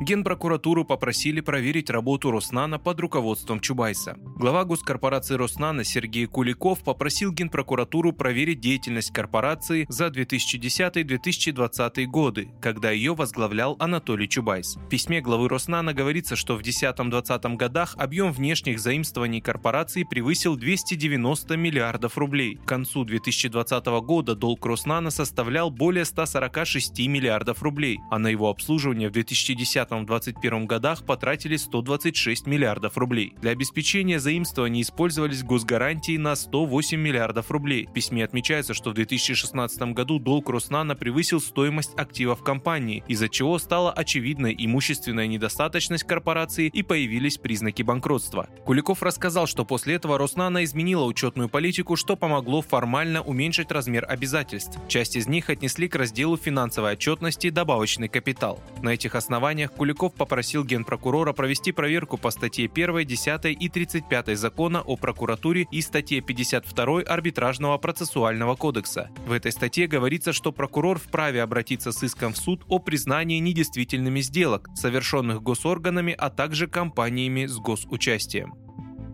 Генпрокуратуру попросили проверить работу Роснано под руководством Чубайса. Глава госкорпорации Роснано Сергей Куликов попросил Генпрокуратуру проверить деятельность корпорации за 2010-2020 годы, когда ее возглавлял Анатолий Чубайс. В письме главы Роснано говорится, что в 2010-2020 годах объем внешних заимствований корпорации превысил 290 миллиардов рублей. К концу 2020 года долг Роснано составлял более 146 миллиардов рублей, а на его обслуживание в 2010-2021 годах потратили 126 миллиардов рублей. Для обеспечения заимствований использовались госгарантии на 108 миллиардов рублей. В письме отмечается, что в 2016 году долг Роснано превысил стоимость активов компании, из-за чего стала очевидной имущественная недостаточность корпорации и появились признаки банкротства. Куликов рассказал, что после этого Роснано изменила учетную политику, что помогло формально уменьшить размер обязательств. Часть из них отнесли к разделу финансовой отчетности «Добавочный капитал». На этих основаниях Куликов попросил генпрокурора провести проверку по статье 1, 10 и 35 закона о прокуратуре и статье 52 Арбитражного процессуального кодекса. В этой статье говорится, что прокурор вправе обратиться с иском в суд о признании недействительными сделок, совершенных госорганами, а также компаниями с госучастием.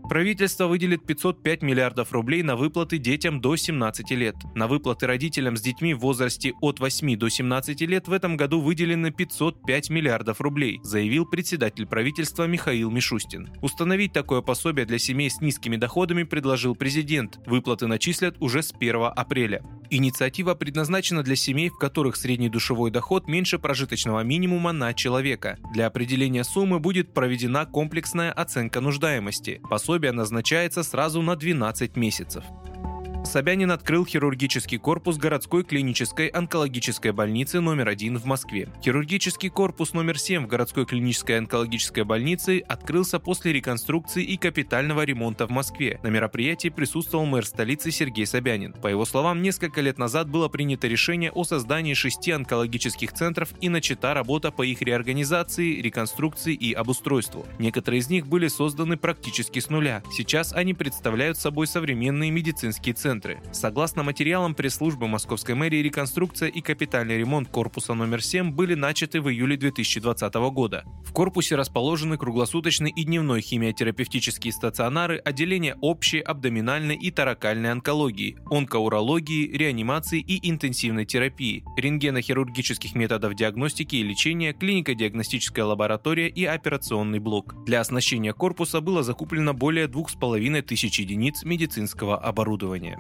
Правительство выделит 505 миллиардов рублей на выплаты детям до 17 лет. На выплаты родителям с детьми в возрасте от 8 до 17 лет в этом году выделены 505 миллиардов рублей, заявил председатель правительства Михаил Мишустин. Установить такое пособие для семей с низкими доходами предложил президент. Выплаты начислят уже с 1 апреля. Инициатива предназначена для семей, в которых средний душевой доход меньше прожиточного минимума на человека. Для определения суммы будет проведена комплексная оценка нуждаемости. Пособие назначается сразу на 12 месяцев. Собянин открыл хирургический корпус городской клинической онкологической больницы номер 1 в Москве. Хирургический корпус номер 7 в городской клинической онкологической больнице открылся после реконструкции и капитального ремонта в Москве. На мероприятии присутствовал мэр столицы Сергей Собянин. По его словам, несколько лет назад было принято решение о создании 6 онкологических центров и начата работа по их реорганизации, реконструкции и обустройству. Некоторые из них были созданы практически с нуля. Сейчас они представляют собой современные медицинские центры. Согласно материалам пресс-службы Московской мэрии, реконструкция и капитальный ремонт корпуса номер 7 были начаты в июле 2020 года. В корпусе расположены круглосуточный и дневной химиотерапевтические стационары, отделения общей, абдоминальной и торакальной онкологии, онкоурологии, реанимации и интенсивной терапии, рентгенохирургических методов диагностики и лечения, клинико-диагностическая лаборатория и операционный блок. Для оснащения корпуса было закуплено более 2500 единиц медицинского оборудования.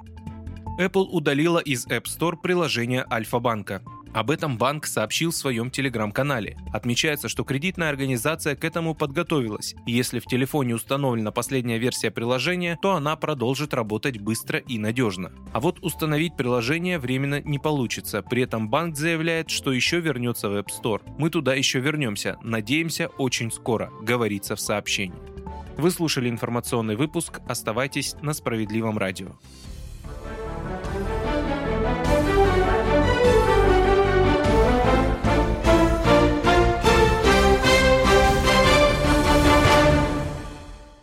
Apple удалила из App Store приложение Альфа-банка. Об этом банк сообщил в своем Telegram-канале. Отмечается, что кредитная организация к этому подготовилась. Если в телефоне установлена последняя версия приложения, то она продолжит работать быстро и надежно. А вот установить приложение временно не получится. При этом банк заявляет, что еще вернется в App Store. «Мы туда еще вернемся. Надеемся, очень скоро», — говорится в сообщении. Вы слушали информационный выпуск. Оставайтесь на Справедливом радио.